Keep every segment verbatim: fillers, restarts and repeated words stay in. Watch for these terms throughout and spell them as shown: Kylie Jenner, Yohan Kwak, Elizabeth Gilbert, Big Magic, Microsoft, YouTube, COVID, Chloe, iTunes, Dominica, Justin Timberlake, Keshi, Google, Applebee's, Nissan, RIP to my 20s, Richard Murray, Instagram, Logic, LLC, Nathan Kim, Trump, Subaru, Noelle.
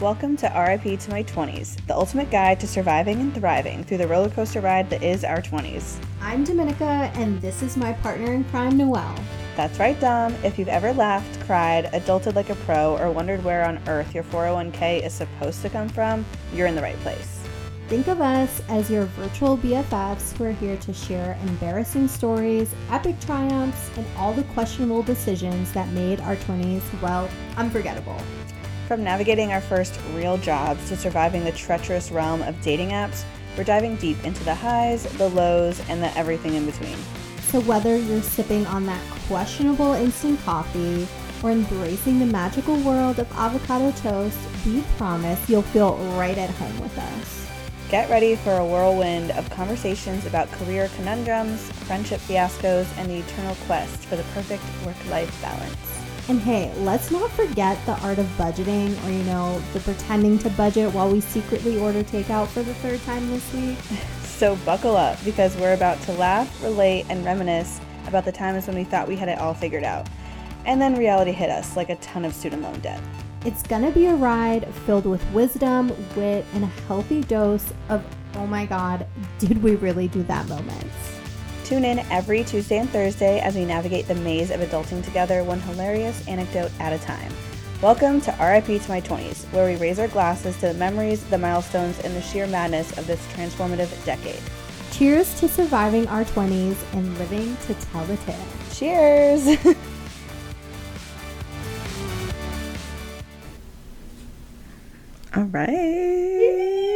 Welcome to R I P to my twenties, the ultimate guide to surviving and thriving through the roller coaster ride that is our twenties. I'm Dominica, and this is my partner in crime, Noelle. That's right, Dom. If you've ever laughed, cried, adulted like a pro, or wondered where on earth your four oh one k is supposed to come from, you're in the right place. Think of us as your virtual B F Fs who are here to share embarrassing stories, epic triumphs, and all the questionable decisions that made our twenties, well, unforgettable. From navigating our first real jobs to surviving the treacherous realm of dating apps, we're diving deep into the highs, the lows, and the everything in between. So whether you're sipping on that questionable instant coffee or embracing the magical world of avocado toast, we promise you'll feel right at home with us. Get ready for a whirlwind of conversations about career conundrums, friendship fiascos, and the eternal quest for the perfect work-life balance. And hey, let's not forget the art of budgeting, or, you know, the pretending to budget while we secretly order takeout for the third time this week. So buckle up, because we're about to laugh, relate, and reminisce about the times when we thought we had it all figured out. And then reality hit us like a ton of student loan debt. It's gonna be a ride filled with wisdom, wit, and a healthy dose of, oh my god, did we really do that moments? Tune in every Tuesday and Thursday as we navigate the maze of adulting together, one hilarious anecdote at a time. Welcome to R I P to my twenties, where we raise our glasses to the memories, the milestones, and the sheer madness of this transformative decade. Cheers to surviving our twenties and living to tell the tale. Cheers! All right.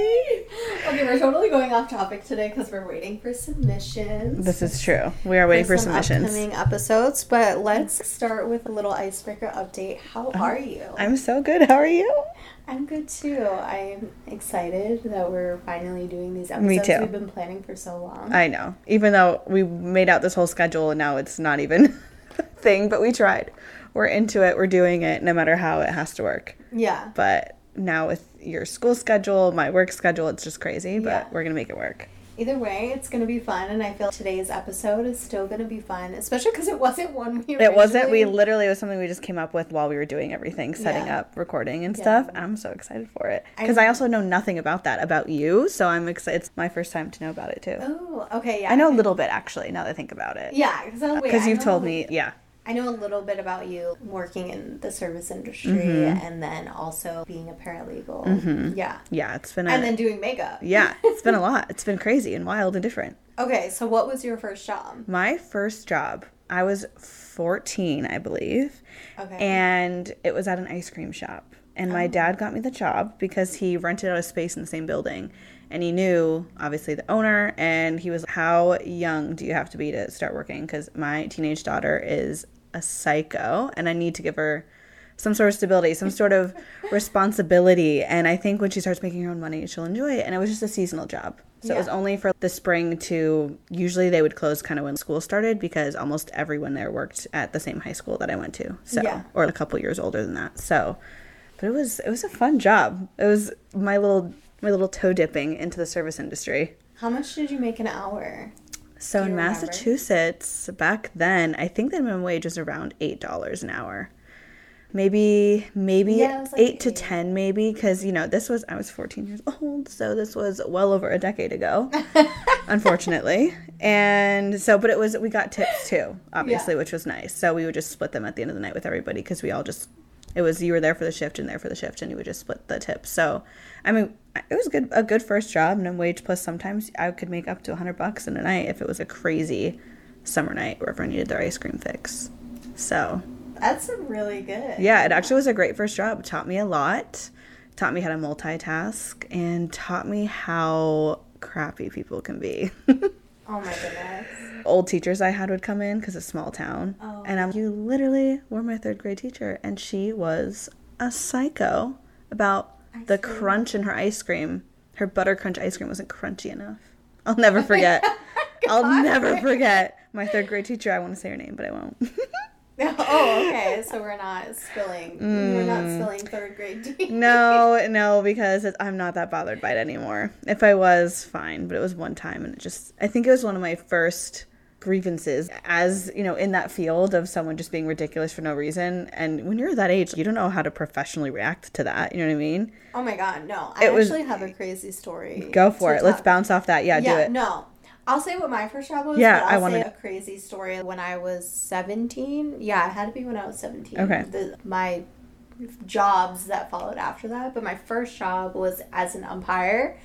Okay, we're totally going off topic today because we're waiting for submissions. This is true. We are waiting for, for submissions. Upcoming episodes, but let's start with a little icebreaker update. How oh, are you? I'm so good. How are you? I'm good too. I'm excited that we're finally doing these episodes. Me too. We've been planning for so long. I know. Even though we made out this whole schedule and now it's not even a thing, but we tried. We're into it. We're doing it no matter how it has to work. Yeah. But now with your school schedule, my work schedule, it's just crazy, but yeah. We're gonna make it work. Either way, it's gonna be fun, and I feel today's episode is still gonna be fun, especially because it wasn't one we it wasn't we literally it was something we just came up with while we were doing everything, setting yeah. up, recording, and yeah. stuff. I'm so excited for it because I, I also know nothing about that about you, so I'm excited. It's my first time to know about it too. Oh, okay. Yeah, I know a little bit, actually, now that I think about it. Yeah, because you've told me. Yeah, I know a little bit about you working in the service industry, mm-hmm. and then also being a paralegal. Mm-hmm. Yeah. Yeah, it's been a... And then doing makeup. Yeah, it's been a lot. It's been crazy and wild and different. Okay, so what was your first job? My first job, I was fourteen, I believe. Okay. And it was at an ice cream shop. And my oh. dad got me the job because he rented out a space in the same building. And he knew, obviously, the owner, and he was, how young do you have to be to start working? Because my teenage daughter is a psycho, and I need to give her some sort of stability, some sort of responsibility. And I think when she starts making her own money, she'll enjoy it. And it was just a seasonal job. So yeah. It was only for the spring to, usually they would close kind of when school started, because almost everyone there worked at the same high school that I went to. So, yeah. Or a couple years older than that. So, but it was, it was a fun job. It was my little, my little toe dipping into the service industry. How much did you make an hour? So in Massachusetts, remember? Back then, I think the minimum wage was around eight dollars an hour. Maybe, maybe yeah, like eight, eight to ten, maybe, because, you know, this was, I was fourteen years old, so this was well over a decade ago, unfortunately. And so, but it was, we got tips too, obviously, yeah. which was nice. So we would just split them at the end of the night with everybody, because we all just, it was, you were there for the shift and there for the shift, and you would just split the tips. So, I mean, it was good, a good first job, minimum wage, plus sometimes I could make up to a hundred bucks in a night if it was a crazy summer night where everyone needed their ice cream fix. So that's really good. Yeah, it actually was a great first job. It taught me a lot, taught me how to multitask, and taught me how crappy people can be. Oh my goodness. Old teachers I had would come in because it's a small town. Oh. And I'm you literally were my third grade teacher, and she was a psycho about ice the cream. Crunch in her ice cream. Her butter crunch ice cream wasn't crunchy enough. I'll never forget. I'll never forget. My third grade teacher, I want to say her name, but I won't. Oh, okay. So we're not spilling. Mm. We're not spilling third grade tea. No, no, because it's, I'm not that bothered by it anymore. If I was, fine. But it was one time, and it just, I think it was one of my first grievances as, you know, in that field of someone just being ridiculous for no reason. And when you're that age, you don't know how to professionally react to that. You know what I mean? Oh my God, no. I it actually was, have a crazy story. Go for it. Talk. Let's bounce off that. Yeah, yeah, do it. No. I'll say what my first job was, yeah, but I'll I wanna... say a crazy story. When I was seventeen, yeah, it had to be when I was seventeen. Okay. The, my jobs that followed after that, but my first job was as an umpire,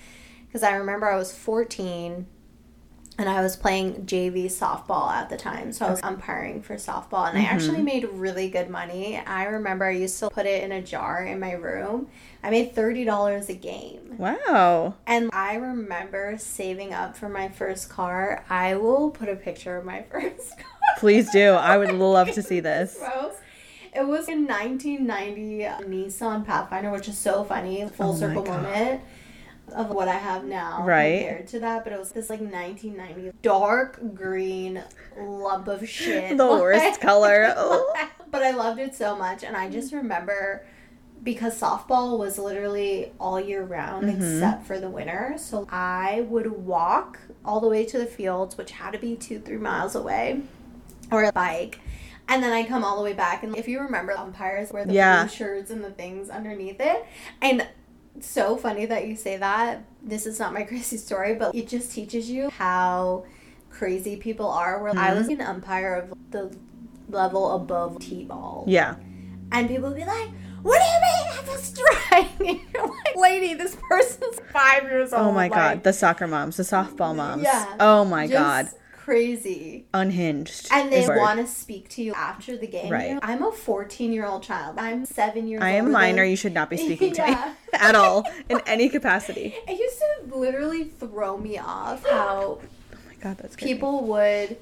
because I remember I was fourteen, and I was playing J V softball at the time, so I was umpiring for softball, and mm-hmm. I actually made really good money. I remember I used to put it in a jar in my room. I made thirty dollars a game. Wow. And I remember saving up for my first car. I will put a picture of my first car. Please do. I would love to see this. It was a nineteen ninety Nissan Pathfinder, which is so funny. Full oh circle moment. Of what I have now, right, compared to that, but it was this like nineteen ninety dark green lump of shit, the worst color. Oh. But I loved it so much, and I just remember because softball was literally all year round, mm-hmm. except for the winter, so I would walk all the way to the fields, which had to be two three miles away, or a bike. And then I come all the way back, and if you remember, umpires wear the yeah. blue shirts and the things underneath it. And so funny that you say that. This is not my crazy story, but it just teaches you how crazy people are. Where mm-hmm. I was an umpire of the level above T-ball. Yeah. And people would be like, what do you mean? I was trying. You're like, lady, this person's five years old. Oh my like, God. The soccer moms, the softball moms. Yeah. Oh my just- God. Crazy. Unhinged. And they want to speak to you after the game. Right. You know? I'm a fourteen-year-old child. I'm seven years old. I am a minor. Than... You should not be speaking to yeah. me at all in any capacity. It used to literally throw me off how oh my God, that's people would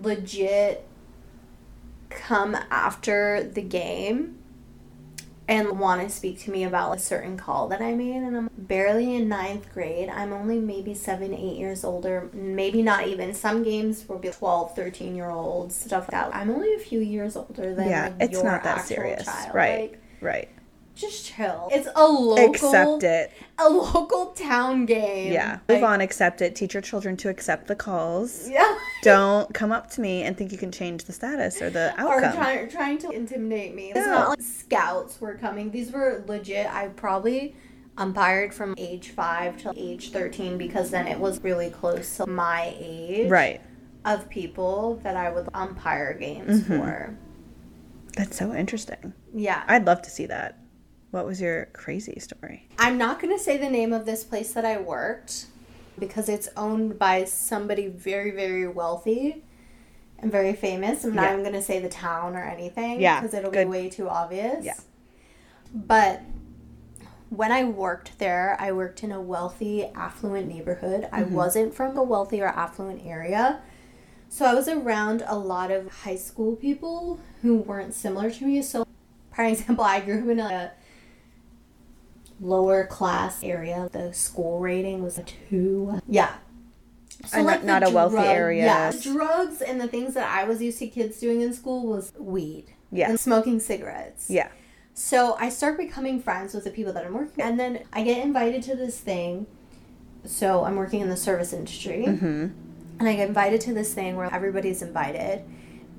legit come after the game and want to speak to me about a certain call that I made. And I'm barely in ninth grade. I'm only maybe seven, eight years older. Maybe not even. Some games will be twelve, thirteen-year-olds, stuff like that. I'm only a few years older than yeah, like, it's your not that actual serious. Child. Right, like, right. Just chill. It's a local... Accept it. A local town game. Yeah. Like, move on, accept it. Teach your children to accept the calls. Yeah. Don't come up to me and think you can change the status or the outcome. Or try, trying to intimidate me. No. It's not like scouts were coming. These were legit. I probably umpired from age five to age thirteen because then it was really close to my age. Right. Of people that I would umpire games mm-hmm. for. That's so interesting. Yeah. I'd love to see that. What was your crazy story? I'm not going to say the name of this place that I worked because it's owned by somebody very, very wealthy and very famous. I'm not yeah. even going to say the town or anything yeah, because it'll good. Be way too obvious. Yeah. But when I worked there, I worked in a wealthy, affluent neighborhood. Mm-hmm. I wasn't from a wealthy or affluent area. So I was around a lot of high school people who weren't similar to me. So, for example, I grew up in a lower class area. The school rating was a two. Yeah. So and like not a drug, wealthy area. Yeah. Drugs and the things that I was used to kids doing in school was weed. Yeah. And smoking cigarettes. Yeah. So I start becoming friends with the people that I'm working with. And then I get invited to this thing. So I'm working in the service industry. Mm-hmm. And I get invited to this thing where everybody's invited.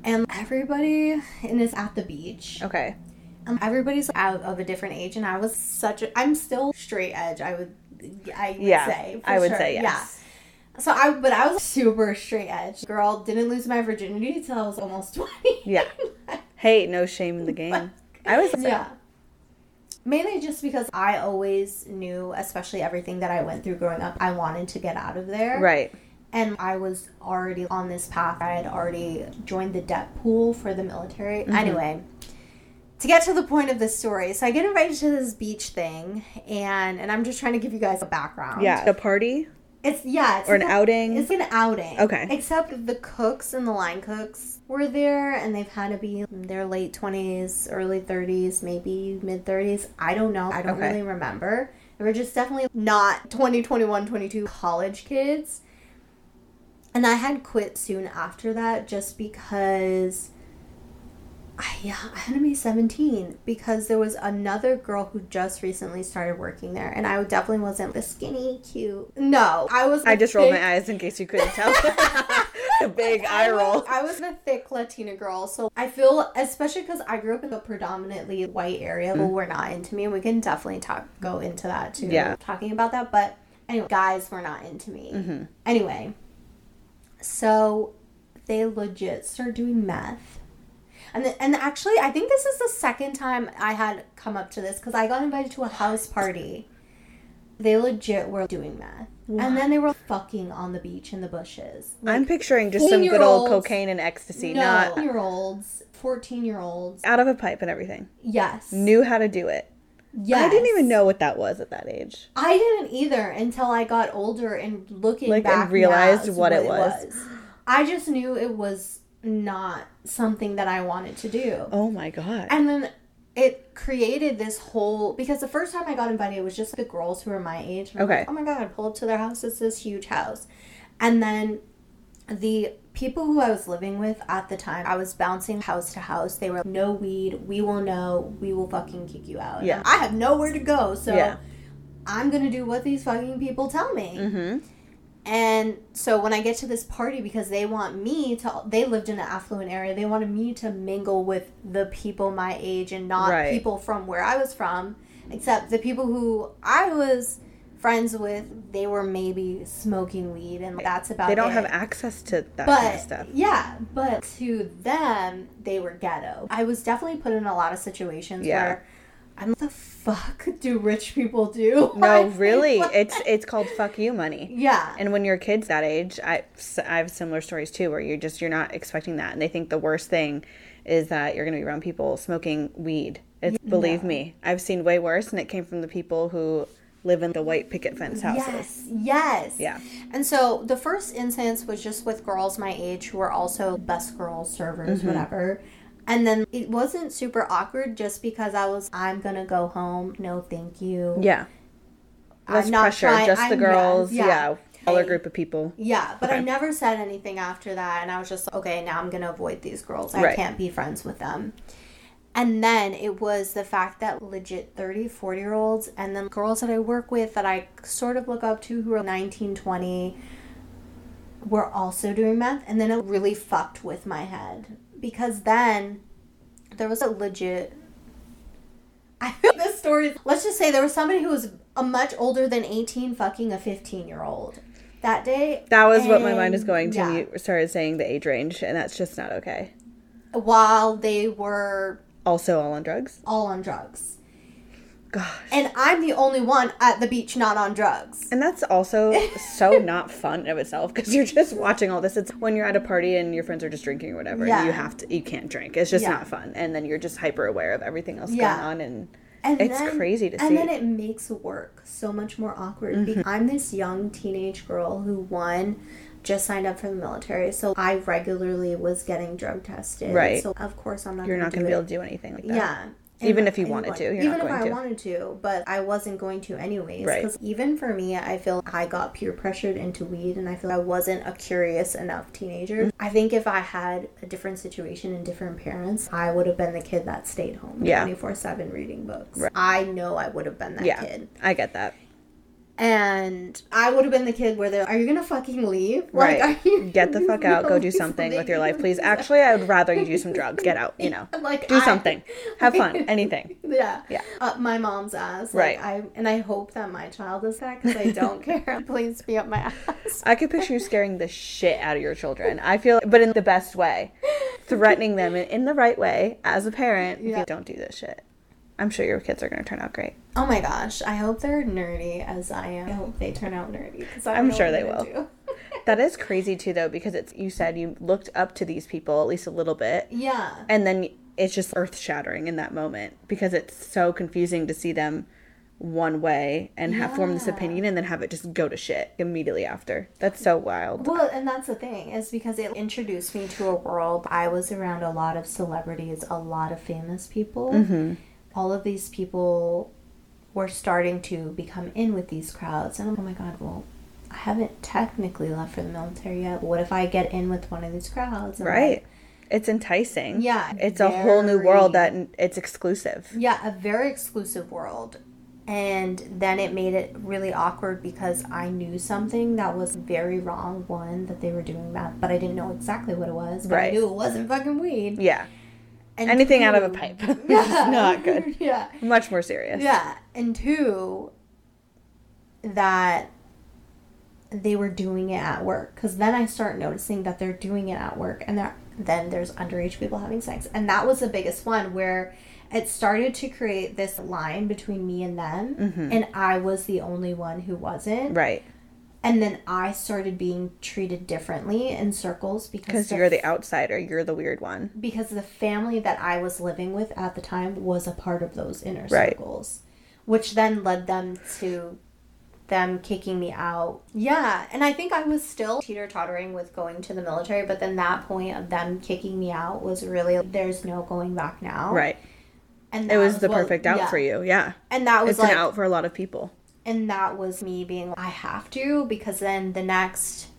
And everybody and is at the beach. Okay. Um, everybody's out of a different age, and I was such a... I'm still straight edge, I would I would yeah, say. I would sure. say yes. Yeah. So I... But I was super straight edge. Girl, didn't lose my virginity until I was almost twenty. Yeah. Hey, no shame in the game. But, I was... Yeah. Mainly just because I always knew, especially everything that I went through growing up, I wanted to get out of there. Right. And I was already on this path. I had already joined the debt pool for the military. Mm-hmm. Anyway... To get to the point of this story, so I get invited to this beach thing, and, and I'm just trying to give you guys a background. Yeah, a party? It's yeah. It's or an a, outing? It's an outing. Okay. Except the cooks and the line cooks were there, and they've had to be in their late twenties, early thirties, maybe mid-thirties. I don't know. I don't okay. really remember. They were just definitely not twenty, twenty-one, twenty-two college kids. And I had quit soon after that just because... I, yeah, I had to be seventeen because there was another girl who just recently started working there, and I definitely wasn't the skinny, cute. No, I was. I just big... rolled my eyes in case you couldn't tell. a big eye roll. I was, I was a thick Latina girl, so I feel, especially because I grew up in a predominantly white area, but mm. we're not into me, and we can definitely talk go into that too. Yeah, talking about that, but anyway, guys were not into me. Mm-hmm. Anyway, so they legit started doing meth. And the, and actually, I think this is the second time I had come up to this, because I got invited to a house party. They legit were doing meth. What? And then they were fucking on the beach in the bushes. Like, I'm picturing just some good old cocaine and ecstasy. No, not ten-year-olds, fourteen-year-olds. Out of a pipe and everything. Yes. Knew how to do it. Yes. I didn't even know what that was at that age. I didn't either until I got older and looking like, back and realized what, what it was. was. I just knew it was not something that I wanted to do. Oh my god. And then it created this whole, because the first time I got invited, it was just the girls who were my age. And okay. Like, oh my god, I pull up to their house. It's this huge house. And then the people who I was living with at the time, I was bouncing house to house. They were like, no weed. We will know. We will fucking kick you out. Yeah. And I have nowhere to go. So yeah. I'm going to do what these fucking people tell me. Mm-hmm. And so when I get to this party, because they want me to, they lived in an affluent area. They wanted me to mingle with the people my age and not right. people from where I was from, except the people who I was friends with, they were maybe smoking weed, and that's about it. They don't it. have access to that but, kind of stuff. Yeah, but to them, they were ghetto. I was definitely put in a lot of situations yeah. where I'm like, what the fuck do rich people do? No, really. It's it's called fuck you money. Yeah. And when you're kids that age, I, I have similar stories too, where you're just, you're not expecting that. And they think the worst thing is that you're going to be around people smoking weed. It's, yeah. Believe me, I've seen way worse, and it came from the people who live in the white picket fence houses. Yes, yes. Yeah. And so the first instance was just with girls my age who were also bus girls, servers, mm-hmm. whatever. And then it wasn't super awkward just because I was, I'm going to go home. No, thank you. Yeah. Less I'm not pressure. Trying, just I'm the girls. Young. Yeah. yeah. Other group of people. Yeah. But okay. I never said anything after that. And I was just like, okay, now I'm going to avoid these girls. I right. can't be friends with them. And then it was the fact that legit thirty, forty-year-olds and then girls that I work with that I sort of look up to who are nineteen, twenty were also doing meth. And then it really fucked with my head. Because then there was a legit, I feel this story, let's just say there was somebody who was a much older than eighteen fucking a fifteen-year-old that day. That was and, what my mind is going to. Yeah. You started saying the age range, and that's just not okay. While they were... Also all on drugs? All on drugs. Gosh. And I'm the only one at the beach not on drugs. And that's also so not fun of itself, because you're just watching all this. It's when you're at a party and your friends are just drinking or whatever. Yeah. And you have to, you can't drink. It's just yeah. not fun. And then you're just hyper aware of everything else yeah. going on. And, and it's then, crazy to and see. And then it makes work so much more awkward. Mm-hmm. Because I'm this young teenage girl who, one, just signed up for the military. So I regularly was getting drug tested. Right. So of course I'm not going to do You're not going to be able to do anything like that. Yeah. Even if you wanted to, you're not going to. Even if I wanted to, but I wasn't going to anyways. Right. Because even for me, I feel I got peer pressured into weed, and I feel I wasn't a curious enough teenager. Mm-hmm. I think if I had a different situation and different parents, I would have been the kid that stayed home yeah. twenty-four seven reading books. Right. I know I would have been that yeah, kid. I get that. And I would have been the kid where they're, are you going to fucking leave? Like, right. Are you Get the fuck out. Go do something, something with your life, please. Actually, I would rather you do some drugs. Get out, you know. Like, do I, something. Have fun. Anything. Yeah. Yeah. Up my mom's ass. Like, right. I, and I hope that my child is that, because I don't care. Please be up my ass. I could picture you scaring the shit out of your children. I feel, but in the best way. Threatening them in, in the right way as a parent. Yeah. Don't do this shit. I'm sure your kids are going to turn out great. Oh my gosh. I hope they're nerdy as I am. I hope they turn out nerdy. I'm sure they will. That is crazy too, though, because it's, you said you looked up to these people at least a little bit. Yeah. And then it's just earth shattering in that moment, because it's so confusing to see them one way and have yeah. formed this opinion and then have it just go to shit immediately after. That's so wild. Well, and that's the thing, is because it introduced me to a world. I was around a lot of celebrities, a lot of famous people. Mm-hmm. All of these people were starting to become in with these crowds. And I'm like, oh my God, well, I haven't technically left for the military yet. What if I get in with one of these crowds? And right. Like, it's enticing. Yeah. It's very, a whole new world that it's exclusive. Yeah, a very exclusive world. And then it made it really awkward because I knew something that was very wrong, one, that they were doing that, but I didn't know exactly what it was. But right. I knew it wasn't fucking weed. Yeah. And anything two, out of a pipe. Yeah. Not good. Yeah. Much more serious. Yeah. And two, that they were doing it at work. Because then I start noticing that they're doing it at work. And that, then there's underage people having sex. And that was the biggest one where... it started to create this line between me and them, mm-hmm. and I was the only one who wasn't. Right. And then I started being treated differently in circles because... because you're the outsider. You're the weird one. Because the family that I was living with at the time was a part of those inner circles. Right. Which then led them to them kicking me out. Yeah. And I think I was still teeter-tottering with going to the military, but then that point of them kicking me out was really, there's no going back now. Right. And it was, was the well, perfect out yeah. for you, yeah. And that was it's like... It's an out for a lot of people. And that was me being like, I have to, because then the next...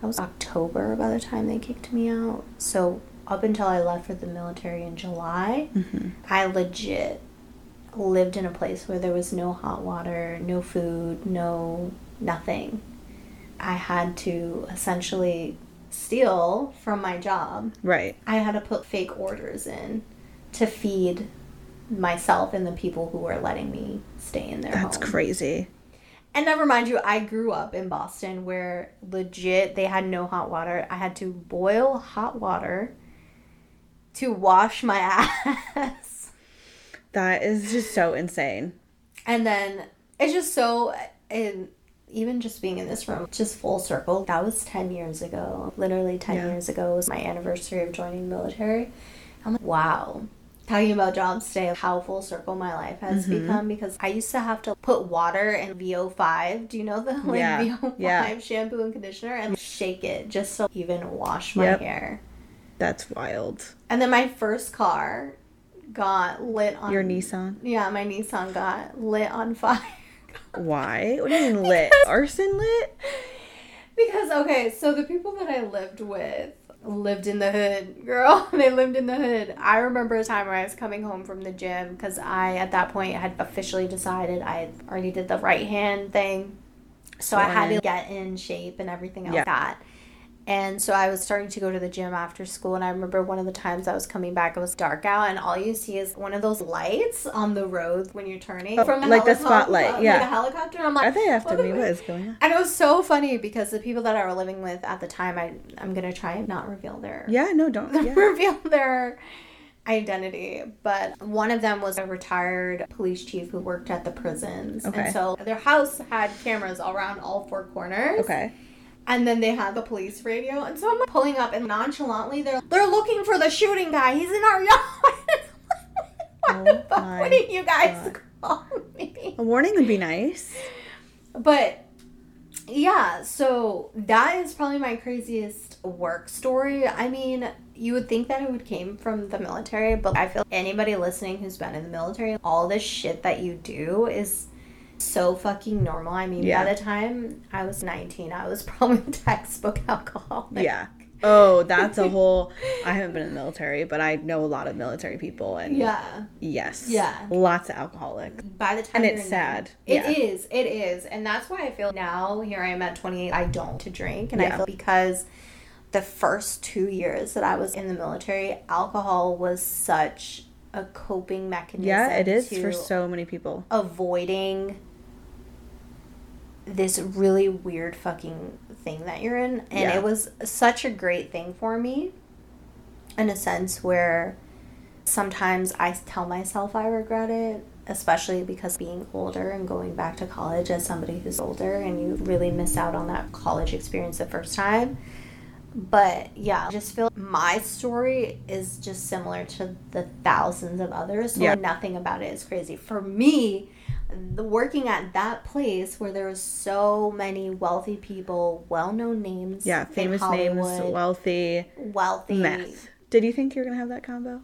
that was October by the time they kicked me out. So up until I left for the military in July, mm-hmm. I legit lived in a place where there was no hot water, no food, no nothing. I had to essentially steal from my job. Right. I had to put fake orders in. To feed myself and the people who were letting me stay in their That's home. That's crazy. And never mind you, I grew up in Boston where legit they had no hot water. I had to boil hot water to wash my ass. That is just so insane. And then it's just so... and even just being in this room, just full circle. That was ten years ago. Literally ten yeah. years ago was my anniversary of joining the military. I'm like, wow. Talking about jobs today, how full circle my life has mm-hmm. become, because I used to have to put water in V O five. Do you know the like yeah. V O five yeah. shampoo and conditioner and shake it just to even wash my yep. hair? That's wild. And then my first car got lit on... your Nissan? Yeah, my Nissan got lit on fire. Why? What do you mean lit? Because, arson lit? Because, okay, so the people that I lived with lived in the hood, girl. They lived in the hood. I remember a time where I was coming home from the gym because I, at that point, had officially decided I already did the right hand thing. So yeah. I had to get in shape and everything like yeah. that. And so I was starting to go to the gym after school, and I remember one of the times I was coming back, it was dark out, and all you see is one of those lights on the road when you're turning. Oh, from like the spotlight, yeah. Like a helicopter. I'm like, I think I have to be what is going on. And it was so funny because the people that I were living with at the time, I, I'm going to try and not reveal their... yeah, no, don't. Yeah. Reveal their identity. But one of them was a retired police chief who worked at the prisons. Okay. And so their house had cameras all around all four corners. Okay. And then they had the police radio. And so I'm pulling up, and nonchalantly, they're they're looking for the shooting guy. He's in our yard. Why oh the fuck wouldn't you guys God. call me? A warning would be nice. But, yeah, so that is probably my craziest work story. I mean, you would think that it would came from the military, but I feel anybody listening who's been in the military, all this shit that you do is... so fucking normal. I mean, yeah. by the time I was nineteen, I was probably textbook alcoholic. Yeah. Oh, that's a whole... I haven't been in the military, but I know a lot of military people. And yeah. Yes. Yeah. Lots of alcoholics. By the time And it's you're sad. It yeah. is. It is. And that's why I feel now, here I am at twenty-eight, I don't to drink. And yeah. I feel because the first two years that I was in the military, alcohol was such... a coping mechanism. Yeah, it is for so many people. Avoiding this really weird fucking thing that you're in. And yeah. it was such a great thing for me in a sense where sometimes I tell myself I regret it, especially because being older and going back to college as somebody who's older and you really miss out on that college experience the first time. But, yeah, I just feel my story is just similar to the thousands of others. So yeah. nothing about it is crazy. For me, the working at that place where there was so many wealthy people, well-known names. Yeah, famous names, wealthy. Wealthy. Meth. Did you think you were going to have that combo?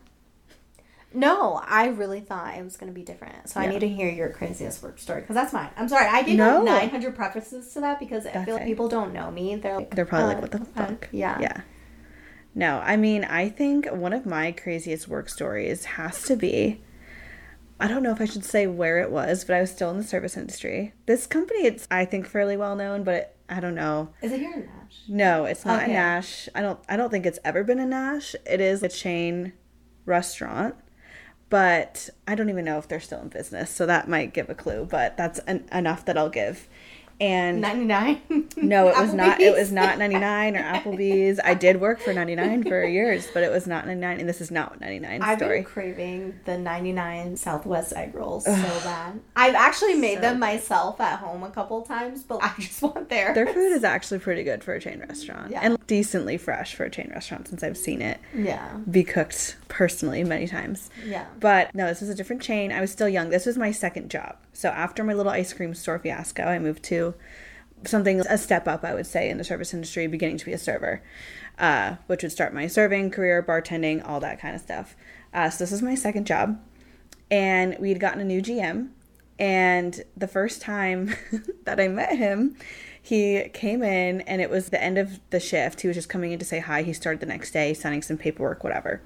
No, I really thought it was going to be different. So yeah. I need to hear your craziest work story because that's mine. I'm sorry. I gave no. like nine hundred prefaces to that because that's I feel like people don't know me. They're like, They're probably uh, like, what the fuck? fuck? Yeah. Yeah. No, I mean, I think one of my craziest work stories has to be I don't know if I should say where it was, but I was still in the service industry. This company, it's, I think, fairly well known, but it, I don't know. Is it here in Nash? No, it's not okay. in Nash. I don't I don't think it's ever been in Nash. It is a chain restaurant, but I don't even know if they're still in business, so that might give a clue, but that's en- enough that I'll give. And ninety-nine? No, it was not it was not ninety-nine or Applebee's. I did work for ninety-nine for years, but it was not ninety-nine, and this is not ninety-nine I've story. I've been craving the ninety-nine Southwest egg rolls so bad. I've actually made so them good. myself at home a couple times, but I just want theirs. Their food is actually pretty good for a chain restaurant. Yeah. And decently fresh for a chain restaurant, since I've seen it yeah. be cooked personally many times. Yeah. But no, this was a different chain. I was still young. This was my second job. So after my little ice cream store fiasco, I moved to something a step up, I would say, in the service industry, beginning to be a server, uh, which would start my serving career, bartending, all that kind of stuff. Uh, so this was my second job, and we had gotten a new G M, and the first time that I met him, he came in, and it was the end of the shift. He was just coming in to say hi. He started the next day, signing some paperwork, whatever.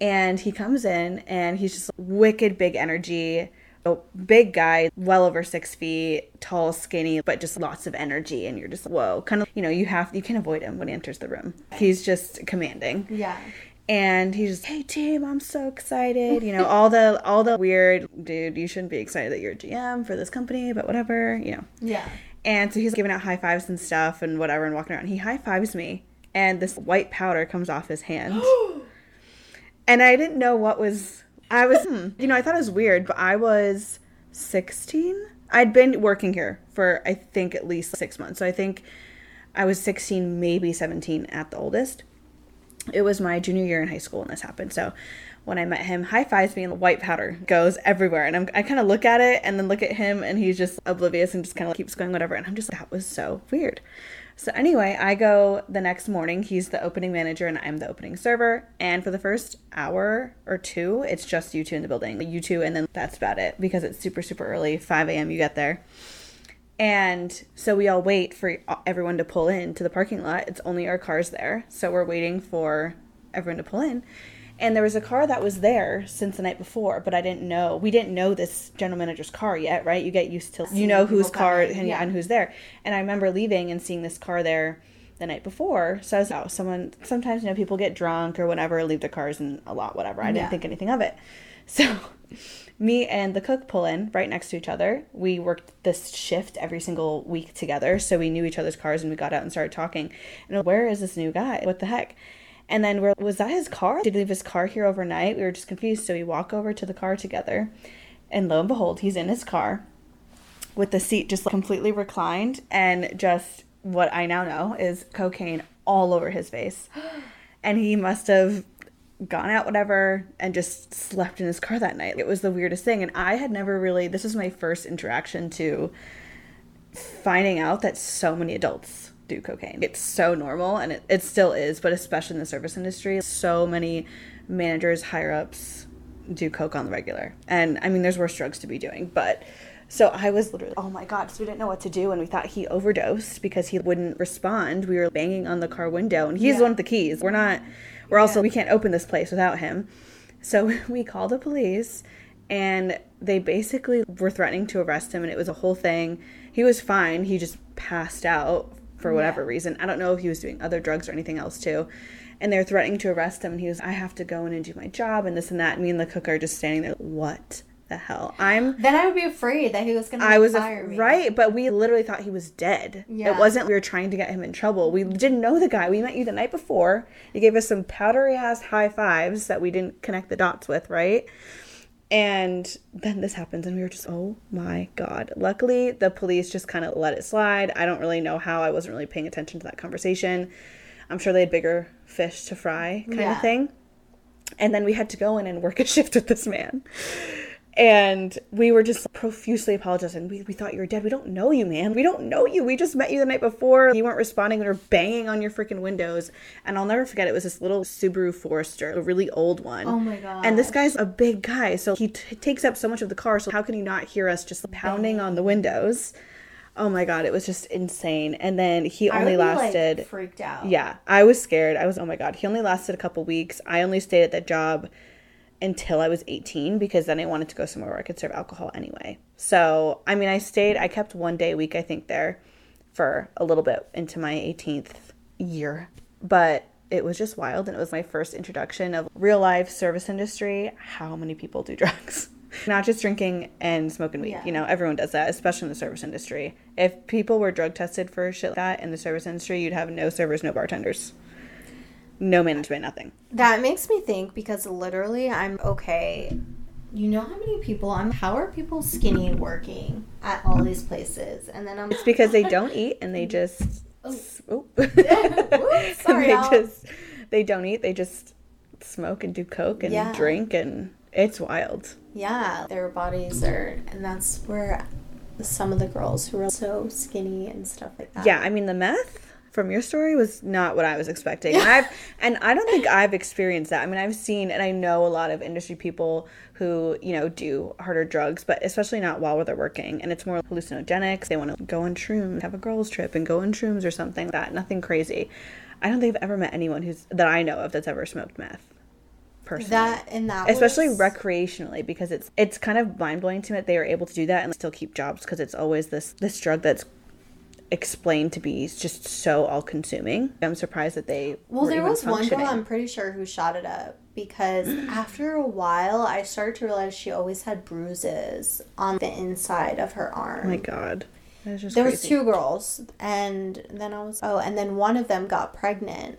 And he comes in, and he's just wicked big energy. A big guy, well over six feet, tall, skinny, but just lots of energy. And you're just, whoa, kind of, you know, you have, you can't avoid him when he enters the room. He's just commanding. Yeah. And he's just, hey team, I'm so excited. You know, all the, all the weird, dude, you shouldn't be excited that you're a G M for this company, but whatever, you know. Yeah. And so he's giving out high fives and stuff and whatever and walking around. And he high fives me and this white powder comes off his hand. And I didn't know what was... I was, you know, I thought it was weird, but I was sixteen. I'd been working here for, I think, at least six months. So I think I was sixteen, maybe seventeen at the oldest. It was my junior year in high school when this happened. So when I met him, high fives me and the white powder goes everywhere. And I'm, I kind of look at it and then look at him and he's just oblivious and just kind of like keeps going, whatever. And I'm just like, that was so weird. So anyway, I go the next morning. He's the opening manager and I'm the opening server. And for the first hour or two, it's just you two in the building. You two, and then that's about it because it's super, super early. five a.m. you get there. And so we all wait for everyone to pull in to the parking lot. It's only our cars there. So we're waiting for everyone to pull in. And there was a car that was there since the night before, but I didn't know. We didn't know this general manager's car yet, right? You get used to, you know, whose car and, yeah. and who's there. And I remember leaving and seeing this car there the night before. So I was, oh, someone, sometimes, you know, people get drunk or whatever, leave their cars in a lot, whatever. I didn't yeah. think anything of it. So me and the cook pull in right next to each other. We worked this shift every single week together. So we knew each other's cars and we got out and started talking. And where is this new guy? What the heck? And then we're, was that his car? Did he leave his car here overnight? We were just confused. So we walk over to the car together. And lo and behold, he's in his car with the seat just completely reclined. And just what I now know is cocaine all over his face. And he must have gone out, whatever, and just slept in his car that night. It was the weirdest thing. And I had never really, this was my first interaction to finding out that so many adults do cocaine. It's so normal, and it, it still is, but especially in the service industry, so many managers, higher-ups do coke on the regular. And I mean, there's worse drugs to be doing, but so I was literally, oh my god, so we didn't know what to do, and we thought he overdosed because he wouldn't respond. We were banging on the car window, and he's yeah. one of the keys. We're not, we're yeah. also, we can't open this place without him. So we called the police, and they basically were threatening to arrest him, and it was a whole thing. He was fine. He just passed out for whatever yeah. reason. I don't know if he was doing other drugs or anything else too. And they were threatening to arrest him. And he was, I have to go in and do my job and this and that. And me and the cook are just standing there. What the hell? I'm. Then I would be afraid that he was going to fire af- me. Right. But we literally thought he was dead. Yeah. It wasn't we were trying to get him in trouble. We didn't know the guy. We met you the night before. You gave us some powdery ass high fives that we didn't connect the dots with. Right. And then this happens, and we were just, oh my god. Luckily, the police just kind of let it slide. I don't really know how. I wasn't really paying attention to that conversation. I'm sure they had bigger fish to fry kind yeah. of thing. And then we had to go in and work a shift with this man. And we were just profusely apologizing. We we thought you were dead. We don't know you, man. We don't know you. We just met you the night before. You weren't responding. We were banging on your freaking windows. And I'll never forget, it was this little Subaru Forester, a really old one. Oh, my God. And this guy's a big guy. So he t- takes up so much of the car. So how can you not hear us just pounding on the windows? Oh, my God. It was just insane. And then he only I would be, lasted. Like, freaked out. Yeah. I was scared. I was, oh, my God. He only lasted a couple weeks. I only stayed at that job until I was eighteen, because then I wanted to go somewhere where I could serve alcohol anyway. So, I mean, I stayed, I kept one day a week, I think, there for a little bit into my eighteenth year. But it was just wild, and it was my first introduction of real life service industry, how many people do drugs. Not just drinking and smoking weed. Yeah. You know, everyone does that, especially in the service industry. If people were drug tested for shit like that in the service industry, you'd have no servers, no bartenders, no management, nothing. That makes me think, because literally I'm okay. You know how many people I'm how are people skinny working at all these places? And then I'm It's because they don't eat and they just oh. Oh. Oops, sorry, they I'll... just they don't eat, they just smoke and do coke and yeah. drink, and it's wild. Yeah, their bodies are, and that's where some of the girls who are so skinny and stuff like that. Yeah, I mean, the meth from your story was not what I was expecting. And I've, and I don't think I've experienced that. I mean, I've seen, and I know a lot of industry people who, you know, do harder drugs, but especially not while they're working. And it's more hallucinogenics. They want to go on shrooms, have a girls trip and go on shrooms or something like that. Nothing crazy. I don't think I've ever met anyone who's that I know of that's ever smoked meth. Personally. That and that especially was... recreationally, because it's it's kind of mind-blowing to me that they are able to do that and still keep jobs, because it's always this this drug that's explained to be just so all-consuming. I'm surprised that they well were there even was one girl I'm pretty sure who shot it up, because after a while I started to realize she always had bruises on the inside of her arm. Oh my god, that was just there crazy. Was two girls, and then I was oh and then one of them got pregnant.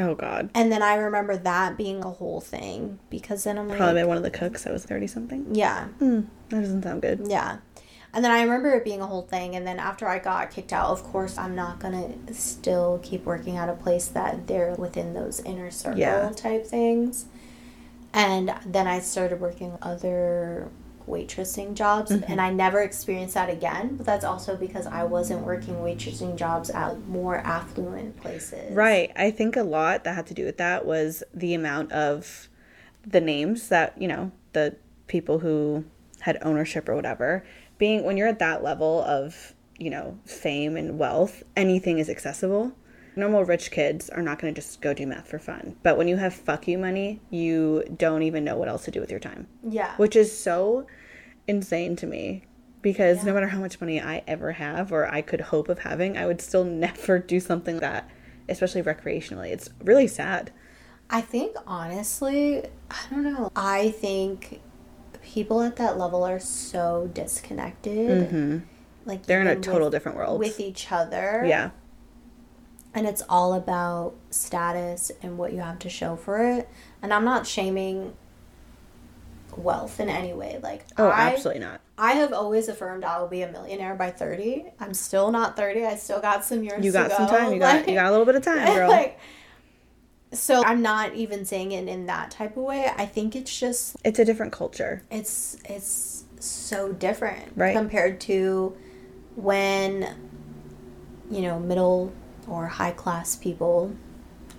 Oh, God. And then I remember that being a whole thing, because then I'm like... Probably by one of the cooks that was thirty-something? Yeah. Mm, that doesn't sound good. Yeah. And then I remember it being a whole thing, and then after I got kicked out, of course, I'm not going to still keep working at a place that they're within those inner circle yeah. type things. And then I started working other waitressing jobs, mm-hmm. and I never experienced that again, but that's also because I wasn't working waitressing jobs at more affluent places. Right. I think a lot that had to do with that was the amount of the names that, you know, the people who had ownership or whatever, being when you're at that level of, you know, fame and wealth, anything is accessible. Normal rich kids are not going to just go do meth for fun. But when you have fuck you money, you don't even know what else to do with your time. Yeah. Which is so insane to me, because yeah. no matter how much money I ever have or I could hope of having, I would still never do something like that, especially recreationally. It's really sad. I think, honestly, I don't know. I think people at that level are so disconnected. Mm-hmm. Like they're in a total with, different world. With each other. Yeah. And it's all about status and what you have to show for it. And I'm not shaming wealth in any way. Like, oh, I, absolutely not. I have always affirmed I will be a millionaire by thirty. I'm still not thirty. I still got some years to go. You got some time. You got, like, you got a little bit of time, girl. Like, so I'm not even saying it in that type of way. I think it's just... It's a different culture. It's, it's so different. Right. Compared to when, you know, middle... or high-class people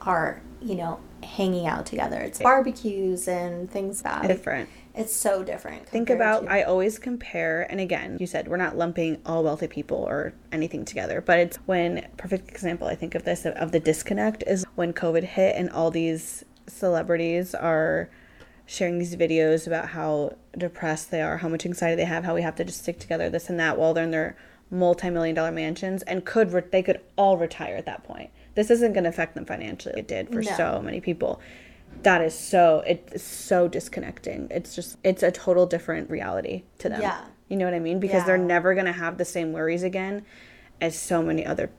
are, you know, hanging out together. It's barbecues and things like that. Different. It's so different. Think about, to- I always compare, and again, you said we're not lumping all wealthy people or anything together, but it's when, perfect example I think of this, of the disconnect, is when COVID hit and all these celebrities are sharing these videos about how depressed they are, how much anxiety they have, how we have to just stick together, this and that, while they're in their multi-million dollar mansions, and could re- they could all retire at that point. This isn't going to affect them financially. It did for no. so many people. That is so, it's so disconnecting. It's just, it's a total different reality to them. Yeah. You know what I mean? Because yeah. they're never going to have the same worries again as so many other,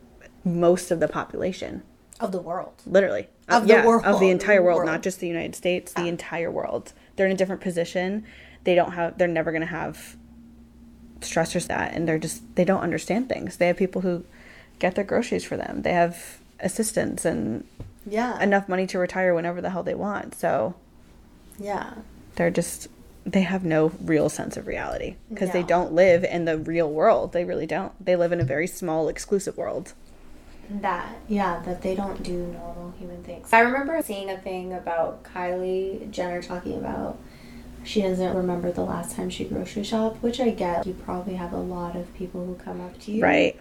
most of the population. Of the world. Literally. Of uh, the yeah, world. Of the entire world, world, not just the United States, yeah. the entire world. They're in a different position. They don't have, they're never going to have... stressors that, and they're just they don't understand things. They have people who get their groceries for them. They have assistants and yeah enough money to retire whenever the hell they want. So yeah they're just they have no real sense of reality, because no. they don't live in the real world. They really don't. They live in a very small, exclusive world that yeah that they don't do normal human things. I remember seeing a thing about Kylie Jenner talking about she doesn't remember the last time she grocery shopped, which I get. You probably have a lot of people who come up to you right.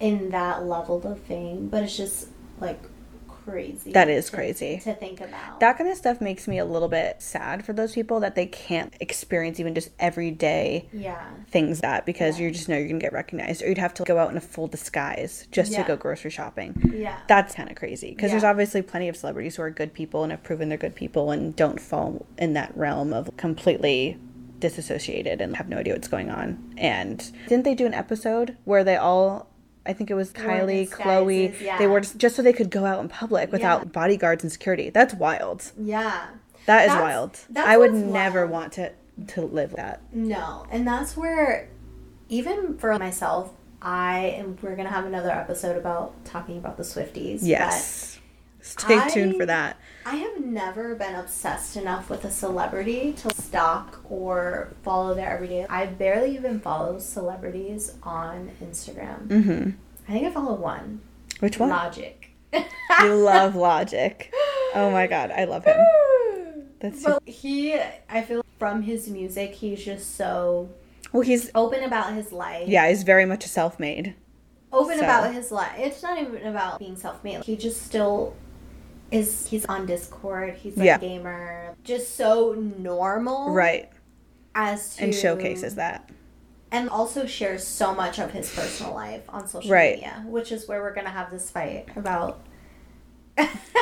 in that level of fame, but it's just, like, crazy. That is to, crazy. To think about. That kind of stuff makes me a little bit sad for those people that they can't experience even just everyday yeah. things that because yeah. you just know you're going to get recognized or you'd have to go out in a full disguise just yeah. to go grocery shopping. Yeah. That's kind of crazy because yeah. there's obviously plenty of celebrities who are good people and have proven they're good people and don't fall in that realm of completely disassociated and have no idea what's going on. And didn't they do an episode where they all... I think it was Kylie, Chloe. Yeah. They were just, just so they could go out in public without yeah. bodyguards and security. That's wild. Yeah. That is that's, wild. That's I would never wild. want to, to live that. No. And that's where, even for myself, I am, we're going to have another episode about talking about the Swifties. Yes. Stay I, tuned for that. I have never been obsessed enough with a celebrity to stalk or follow their everyday. I barely even follow celebrities on Instagram. Mm-hmm. I think I follow one. Which one? Logic. You love Logic. Oh my God, I love him. That's well, he, I feel like from his music, he's just so well, he's open about his life. Yeah, he's very much a self-made. Open so. about his life. It's not even about being self-made. He just still... Is he's on Discord, he's like yeah. a gamer, just so normal. Right. As to... And showcases that. And also shares so much of his personal life on social right. media, which is where we're going to have this fight about...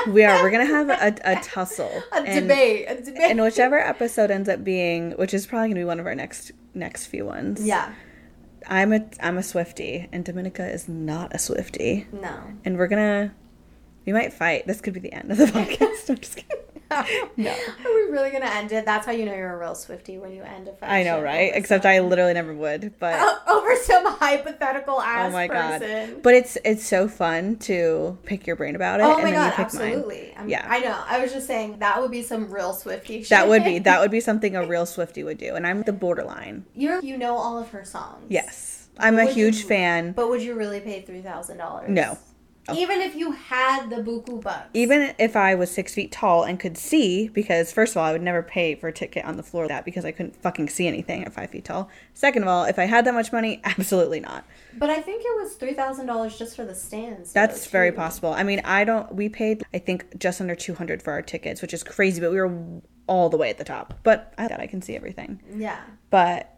We are. We're going to have a, a tussle. A and, debate. A debate. And whichever episode ends up being, which is probably going to be one of our next next few ones. Yeah. I'm a, I'm a Swiftie, and Dominica is not a Swiftie. No. And we're going to... We might fight. This could be the end of the podcast. I'm just kidding. No. no. Are we really going to end it? That's how you know you're a real Swiftie, when you end a fight. I know, right? Except some... I literally never would. But o- Over some hypothetical ass person. Oh, my person. God. But it's it's so fun to pick your brain about it. Oh, and my then God. You pick absolutely. Mine. Yeah. I know. I was just saying that would be some real Swiftie shit. That would be. That would be something a real Swiftie would do. And I'm the borderline. You're, you know all of her songs. Yes. I'm but a huge you, fan. But would you really pay three thousand dollars? No. Even if you had the buku bucks. Even if I was six feet tall and could see, because first of all, I would never pay for a ticket on the floor that because I couldn't fucking see anything at five feet tall. Second of all, if I had that much money, absolutely not. But I think it was three thousand dollars just for the stands. That's though, very possible. I mean, I don't, we paid, I think, just under two hundred dollars for our tickets, which is crazy, but we were all the way at the top. But I thought I can see everything. Yeah. But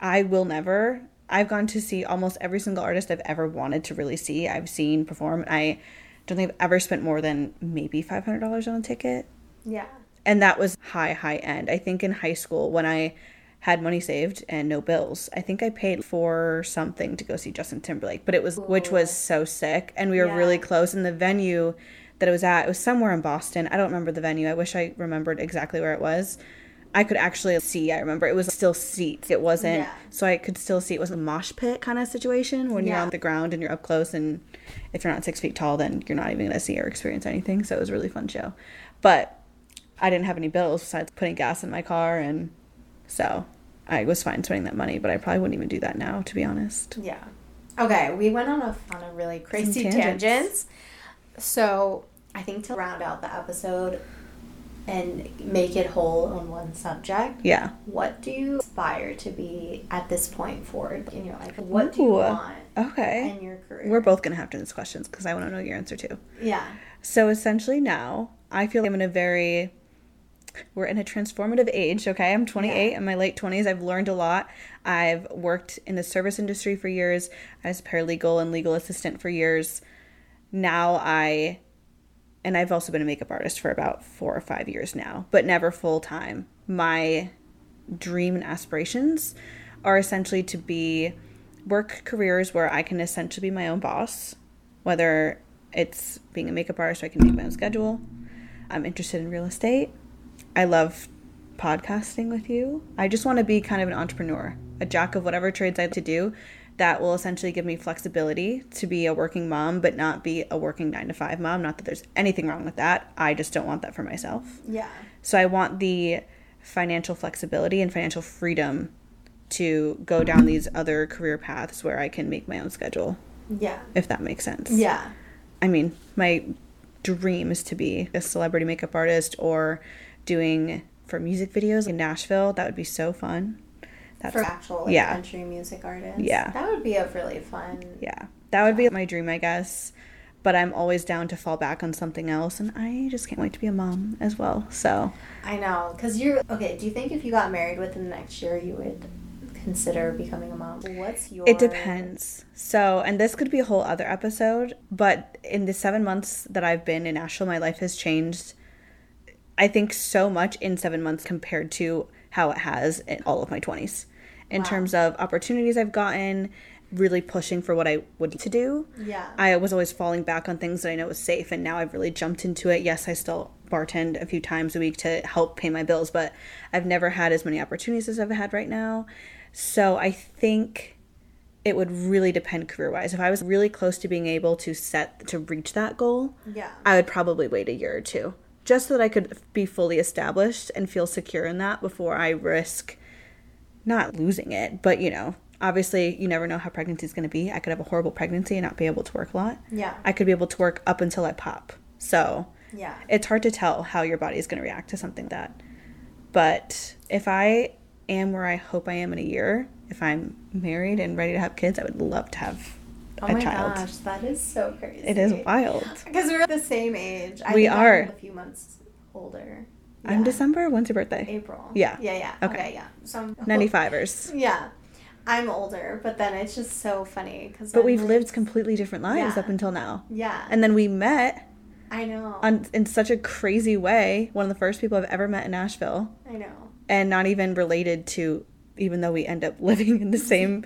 I will never... I've gone to see almost every single artist I've ever wanted to really see. I've seen perform. I don't think I've ever spent more than maybe five hundred dollars on a ticket. Yeah. And that was high, high end. I think in high school when I had money saved and no bills, I think I paid for something to go see Justin Timberlake, but it was, Ooh. which was so sick. And we were yeah. really close. And the venue that it was at, it was somewhere in Boston. I don't remember the venue. I wish I remembered exactly where it was. I could actually see, I remember, it was still seats. It wasn't, yeah. so I could still see. It was a mosh pit kind of situation when yeah. you're on the ground and you're up close, and if you're not six feet tall, then you're not even going to see or experience anything. So it was a really fun show. But I didn't have any bills besides putting gas in my car, and so I was fine spending that money, but I probably wouldn't even do that now, to be honest. Yeah. Okay, we went on a, on a really crazy tangents. tangents. So I think to round out the episode... and make it whole on one subject. Yeah. What do you aspire to be at this point forward in your life? What Ooh, do you want okay. in your career? We're both going to have to do these questions because I want to know your answer too. Yeah. So essentially now, I feel like I'm in a very... We're in a transformative age, okay? I'm twenty-eight, yeah. in my late twenties. I've learned a lot. I've worked in the service industry for years. I was paralegal and legal assistant for years. Now I... And I've also been a makeup artist for about four or five years now, but never full time. My dream and aspirations are essentially to be work careers where I can essentially be my own boss, whether it's being a makeup artist, so I can make my own schedule. I'm interested in real estate. I love podcasting with you. I just want to be kind of an entrepreneur, a jack of whatever trades I like to do. That will essentially give me flexibility to be a working mom, but not be a working nine to five mom. Not that there's anything wrong with that. I just don't want that for myself. Yeah. So I want the financial flexibility and financial freedom to go down these other career paths where I can make my own schedule. Yeah. If that makes sense. Yeah. I mean, my dream is to be a celebrity makeup artist or doing for music videos in Nashville. That would be so fun. That's, for actual like, yeah. country music artists. Yeah. That would be a really fun... Yeah. That would job. be my dream, I guess. but I'm always down to fall back on something else, and I just can't wait to be a mom as well, so. I know, because you're, okay, do you think if you got married within the next year, you would consider becoming a mom? What's your... It depends. So, and this could be a whole other episode, but in the seven months that I've been in Asheville, my life has changed, I think, so much in seven months compared to how it has in all of my twenties. In wow. terms of opportunities I've gotten, really pushing for what I would to do. Yeah. I was always falling back on things that I know was safe, and now I've really jumped into it. Yes, I still bartend a few times a week to help pay my bills, but I've never had as many opportunities as I've had right now. So I think it would really depend career-wise. If I was really close to being able to set to reach that goal, yeah, I would probably wait a year or two, just so that I could be fully established and feel secure in that before I risk not losing it, but, you know, obviously you never know how pregnancy is going to be. I could have a horrible pregnancy and not be able to work a lot. Yeah. I could be able to work up until I pop. So yeah, it's hard to tell how your body is going to react to something like that. But if I am where I hope I am in a year, if I'm married and ready to have kids, I would love to have oh a child. Oh my gosh, that is so crazy. It is wild. Because we're the same age. I we think are. I'm a few months older. Yeah. I'm December. When's your birthday? April. Yeah. Yeah, yeah. Okay, okay yeah. So I'm ninety-fivers. Yeah. I'm older, but then it's just so funny. Cause but we've lived completely different lives yeah. up until now. Yeah. And then we met. I know. On, in such a crazy way. One of the first people I've ever met in Nashville. I know. And not even related to, even though we end up living in the same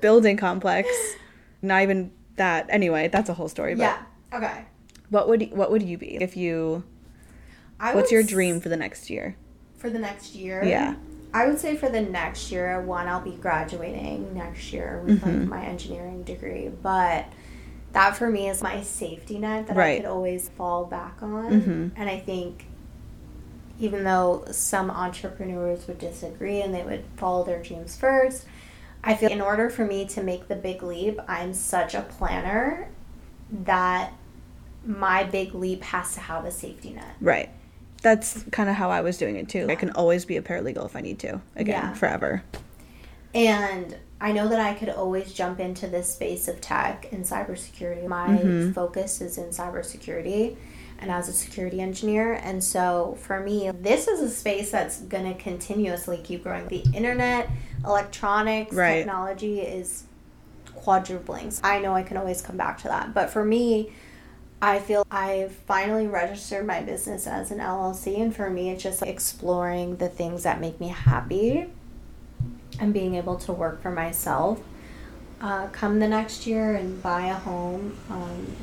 building complex. Not even that. Anyway, that's a whole story. But yeah. Okay. What would What would you be if you... I What's your dream for the next year? For the next year? Yeah. I would say for the next year, one, I'll be graduating next year with mm-hmm. like my engineering degree. But that for me is my safety net that right. I could always fall back on. Mm-hmm. And I think even though some entrepreneurs would disagree and they would follow their dreams first, I feel in order for me to make the big leap, I'm such a planner that my big leap has to have a safety net. Right. That's kind of how I was doing it, too. I can always be a paralegal if I need to, again, yeah. forever. And I know that I could always jump into this space of tech and cybersecurity. My mm-hmm. focus is in cybersecurity and as a security engineer. And so, for me, this is a space that's going to continuously keep growing. The internet, electronics, right. technology is quadrupling. So I know I can always come back to that. But for me... I feel I've finally registered my business as an L L C, and for me, it's just like exploring the things that make me happy and being able to work for myself. Uh, come the next year and buy a home. Um,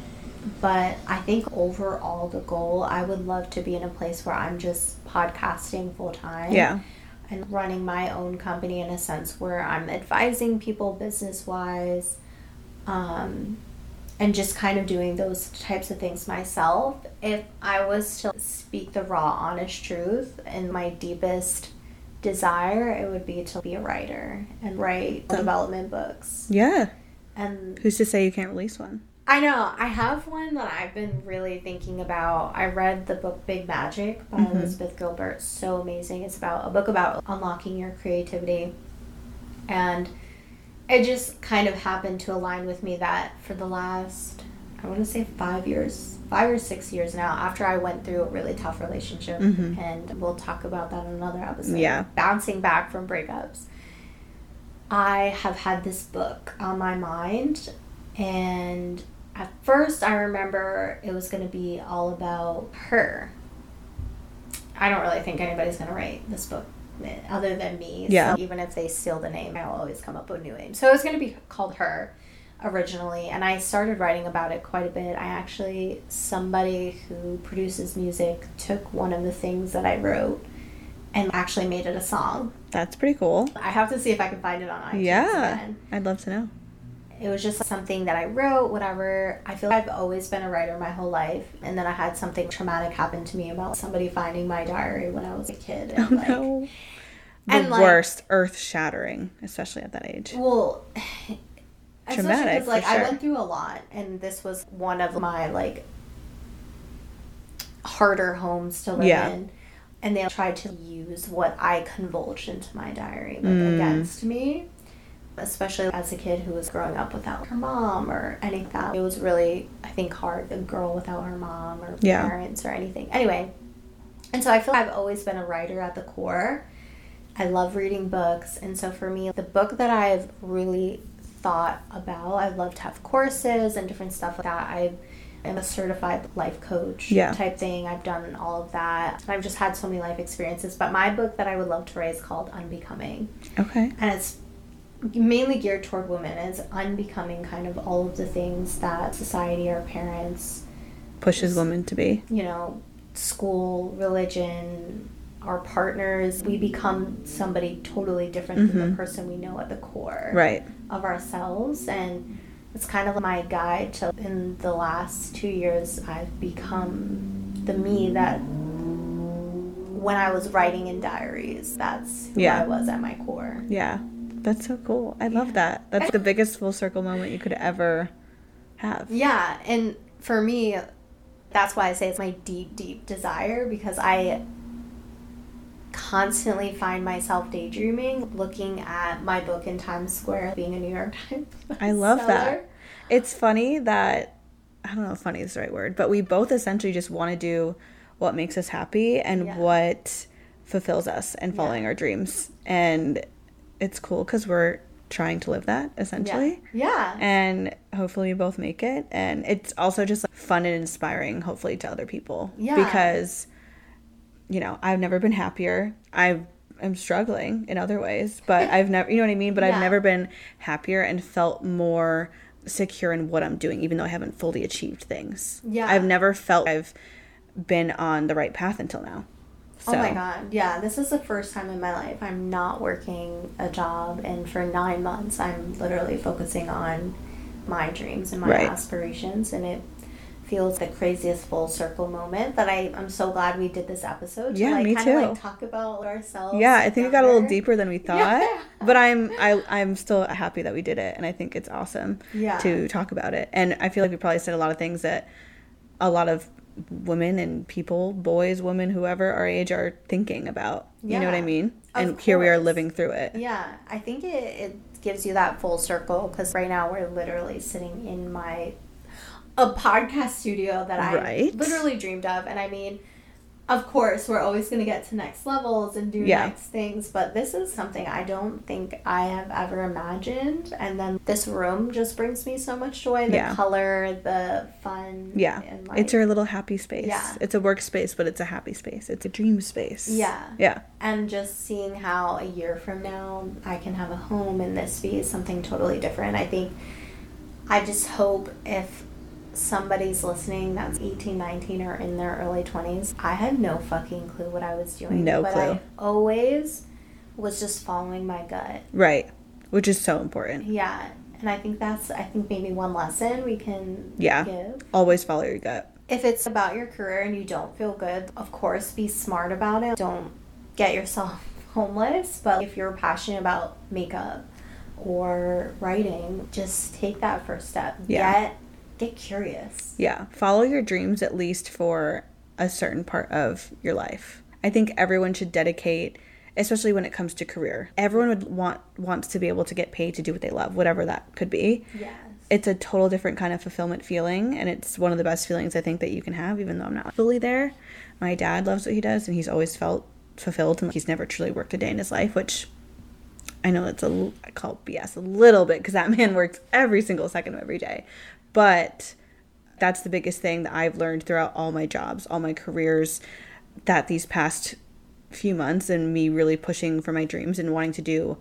but I think overall the goal, I would love to be in a place where I'm just podcasting full time. Yeah. And running my own company in a sense where I'm advising people business-wise. Um... And just kind of doing those types of things myself. If I was to speak the raw, honest truth and my deepest desire, it would be to be a writer and write so, development books. Yeah. And who's to say you can't release one? I know. I have one that I've been really thinking about. I read the book Big Magic by mm-hmm. Elizabeth Gilbert. So amazing. It's about a book about unlocking your creativity. And... it just kind of happened to align with me that for the last, I want to say five years, five or six years now, after I went through a really tough relationship, mm-hmm. and we'll talk about that in another episode, yeah. bouncing back from breakups, I have had this book on my mind, and at first I remember it was going to be all about her. I don't really think anybody's going to write this book other than me, yeah. So even if they steal the name, I'll always come up with a new name. So it was going to be called Her originally, and I started writing about it quite a bit. I actually, somebody who produces music took one of the things that I wrote and actually made it a song. That's pretty cool. I have to see if I can find it on iTunes. Yeah, again. I'd love to know. It was just something that I wrote, whatever. I feel like I've always been a writer my whole life. And then I had something traumatic happen to me about somebody finding my diary when I was a kid. And oh, like, no. The and worst, like, earth-shattering, especially at that age. Well, traumatic, because, like, for sure. I went through a lot. And this was one of my, like, harder homes to live yeah. in. And they tried to use what I convulsed into my diary, like, mm. against me. especially as a kid who was growing up without her mom or anything. It was really, I think, hard, a girl without her mom or yeah. parents or anything. Anyway, and so I feel like I've always been a writer at the core. I love reading books, and so for me, the book that I've really thought about, I love to have courses and different stuff like that. I am a certified life coach yeah. type thing. I've done all of that. I've just had so many life experiences, but my book that I would love to write is called Unbecoming. Okay. And it's mainly geared toward women. It's unbecoming kind of all of the things that society or parents pushes just, women to be. You know, school, religion, our partners, we become somebody totally different mm-hmm. than the person we know at the core right. of ourselves. And it's kind of my guide to, in the last two years, I've become the me that when I was writing in diaries, that's who yeah. I was at my core. Yeah. That's so cool. I love yeah. that. That's the biggest full circle moment you could ever have. Yeah. And for me, that's why I say it's my deep, deep desire, because I constantly find myself daydreaming, looking at my book in Times Square, being a New York Times I love seller. That. It's funny that, I don't know if funny is the right word, but we both essentially just want to do what makes us happy and yeah. what fulfills us and following yeah. our dreams. And it's cool because we're trying to live that, essentially. Yeah. yeah. And hopefully we both make it. And it's also just like, fun and inspiring, hopefully, to other people. Yeah. Because you know, I've never been happier. I am struggling in other ways, but I've never, you know what I mean? But yeah. I've never been happier and felt more secure in what I'm doing, even though I haven't fully achieved things. Yeah. I've never felt I've been on the right path until now. So. Oh my God. Yeah. This is the first time in my life I'm not working a job. And for nine months, I'm literally focusing on my dreams and my right. aspirations. And it feels the craziest full circle moment that I, I'm so glad we did this episode. Yeah, like, me kinda, too. Like, talk about ourselves. Yeah, I think it got a little deeper than we thought. Yeah. But I'm I, I'm still happy that we did it, and I think it's awesome yeah. to talk about it. And I feel like we probably said a lot of things that a lot of women and people, boys, women, whoever our age are thinking about. You yeah. know what I mean? And of course. Here we are living through it. Yeah, I think it, it gives you that full circle, because right now we're literally sitting in my a podcast studio that I right. literally dreamed of. And I mean, of course, we're always going to get to next levels and do yeah. next things, but this is something I don't think I have ever imagined. And then this room just brings me so much joy. The yeah. color, the fun. Yeah. And like, it's your little happy space. Yeah. It's a workspace, but it's a happy space. It's a dream space. Yeah. Yeah. And just seeing how a year from now I can have a home and this be something totally different. I think, I just hope if somebody's listening that's eighteen, nineteen or in their early twenties, I had no fucking clue what I was doing. No but clue. I always was just following my gut. Right. Which is so important. Yeah. And I think that's, I think maybe one lesson we can yeah. give. Always follow your gut. If it's about your career and you don't feel good, of course, be smart about it. Don't get yourself homeless. But if you're passionate about makeup or writing, just take that first step. Yeah. Get Get curious. Yeah. Follow your dreams, at least for a certain part of your life. I think everyone should dedicate, especially when it comes to career. Everyone would want wants to be able to get paid to do what they love, whatever that could be. Yes. It's a total different kind of fulfillment feeling, and it's one of the best feelings I think that you can have, even though I'm not fully there. My dad loves what he does, and he's always felt fulfilled, and he's never truly worked a day in his life, which I know it's a, I call B S a little bit, because that man works every single second of every day. But that's the biggest thing that I've learned throughout all my jobs, all my careers, that these past few months and me really pushing for my dreams and wanting to do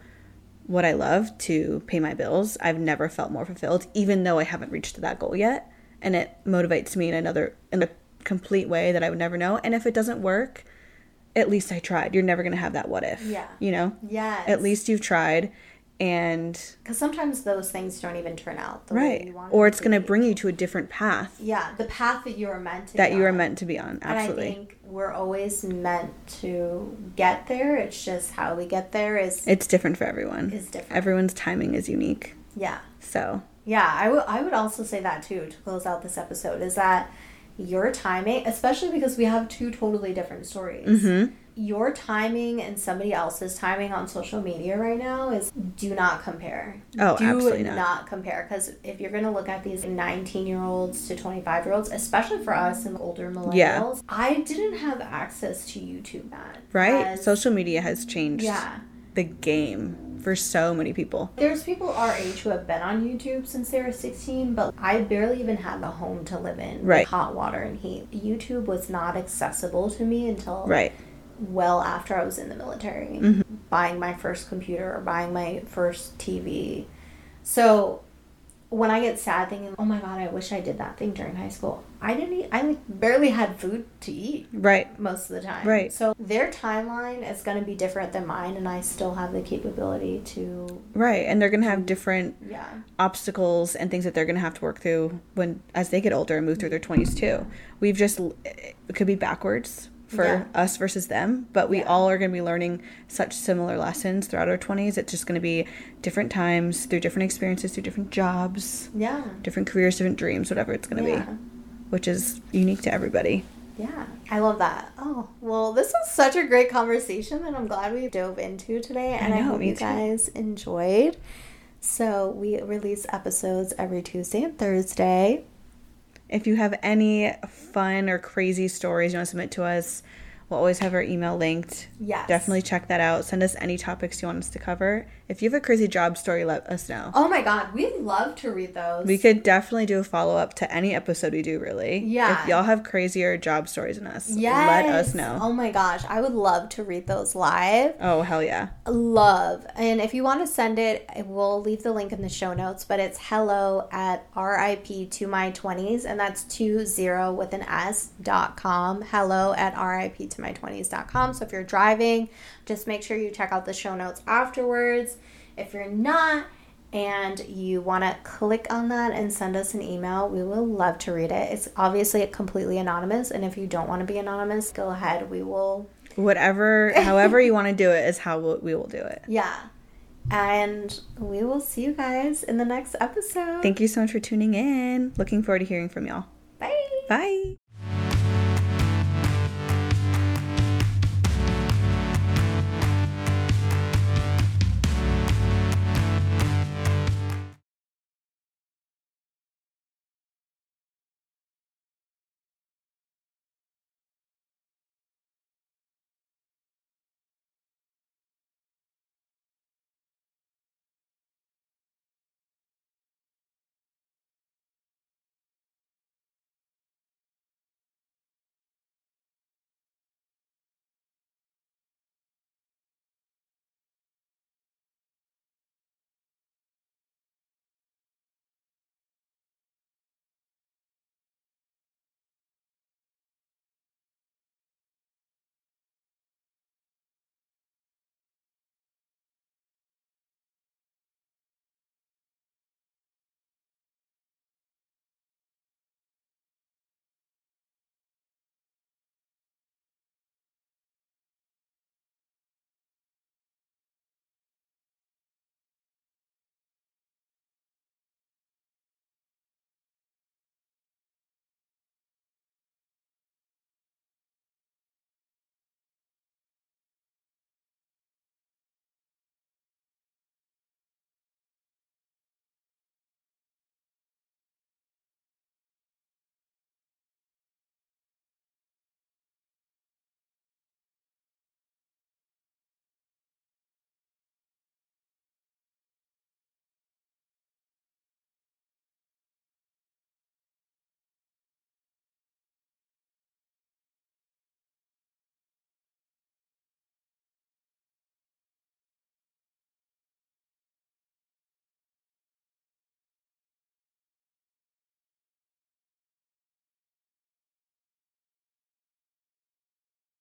what I love to pay my bills, I've never felt more fulfilled, even though I haven't reached that goal yet. And it motivates me in another, in a complete way that I would never know. And if it doesn't work, at least I tried. You're never going to have that what if. Yeah. You know? Yes. At least you've tried. And because sometimes those things don't even turn out the right way you want, or it's going to bring you to a different path. Yeah, the path that you were meant to that be you on. Were meant to be on. Absolutely. And I think we're always meant to get there. It's just how we get there is it's different for everyone. It's different. Everyone's timing is unique. Yeah. So yeah, I would I would also say that too, to close out this episode, is that your timing, especially because we have two totally different stories. Mm-hmm. Your timing and somebody else's timing on social media right now is, do not compare. Oh, do absolutely not. Do not compare. Because if you're going to look at these nineteen-year-olds to twenty-five-year-olds, especially for us and older millennials, yeah. I didn't have access to YouTube then. Right? As, social media has changed yeah. the game for so many people. There's people our age who have been on YouTube since they were sixteen, but I barely even had the home to live in. Right. With hot water and heat. YouTube was not accessible to me until... Right. well after I was in the military, mm-hmm. buying my first computer or buying my first T V. So when I get sad thinking, oh my God, I wish I did that thing during high school. I didn't eat, I like barely had food to eat. Right. Most of the time. Right. So their timeline is going to be different than mine, and I still have the capability to. Right. And they're going to have different yeah. obstacles and things that they're going to have to work through when, as they get older and move through their twenties too. Yeah. We've just, it could be backwards for yeah. us versus them, but we yeah. all are going to be learning such similar lessons throughout our twenties. It's just going to be different times, through different experiences, through different jobs, yeah, different careers, different dreams, whatever it's going to yeah. be, which is unique to everybody. Yeah, I love that. Oh, well, this was such a great conversation that I'm glad we dove into today, and I, know, I hope you guys too. enjoyed. So we release episodes every Tuesday and Thursday. If you have any fun or crazy stories you want to submit to us, we'll always have our email linked. Yes. Definitely check that out. Send us any topics you want us to cover. If you have a crazy job story, let us know. Oh my God. We love to read those. We could definitely do a follow-up to any episode we do, really. Yeah. If y'all have crazier job stories than us, yes. let us know. Oh my gosh. I would love to read those live. Oh, hell yeah. Love. And if you want to send it, we'll leave the link in the show notes, but it's hello at R I P to my twenties, and that's two zero with an S dot com. Hello at R I P to my twenties dot com. So if you're driving, just make sure you check out the show notes afterwards. If you're not and you want to click on that and send us an email, we will love to read it. It's obviously completely anonymous, and if you don't want to be anonymous, go ahead. We will whatever however you want to do it is how we will do it. Yeah. And we will see you guys in the next episode. Thank you so much for tuning in. Looking forward to hearing from y'all. Bye. Bye.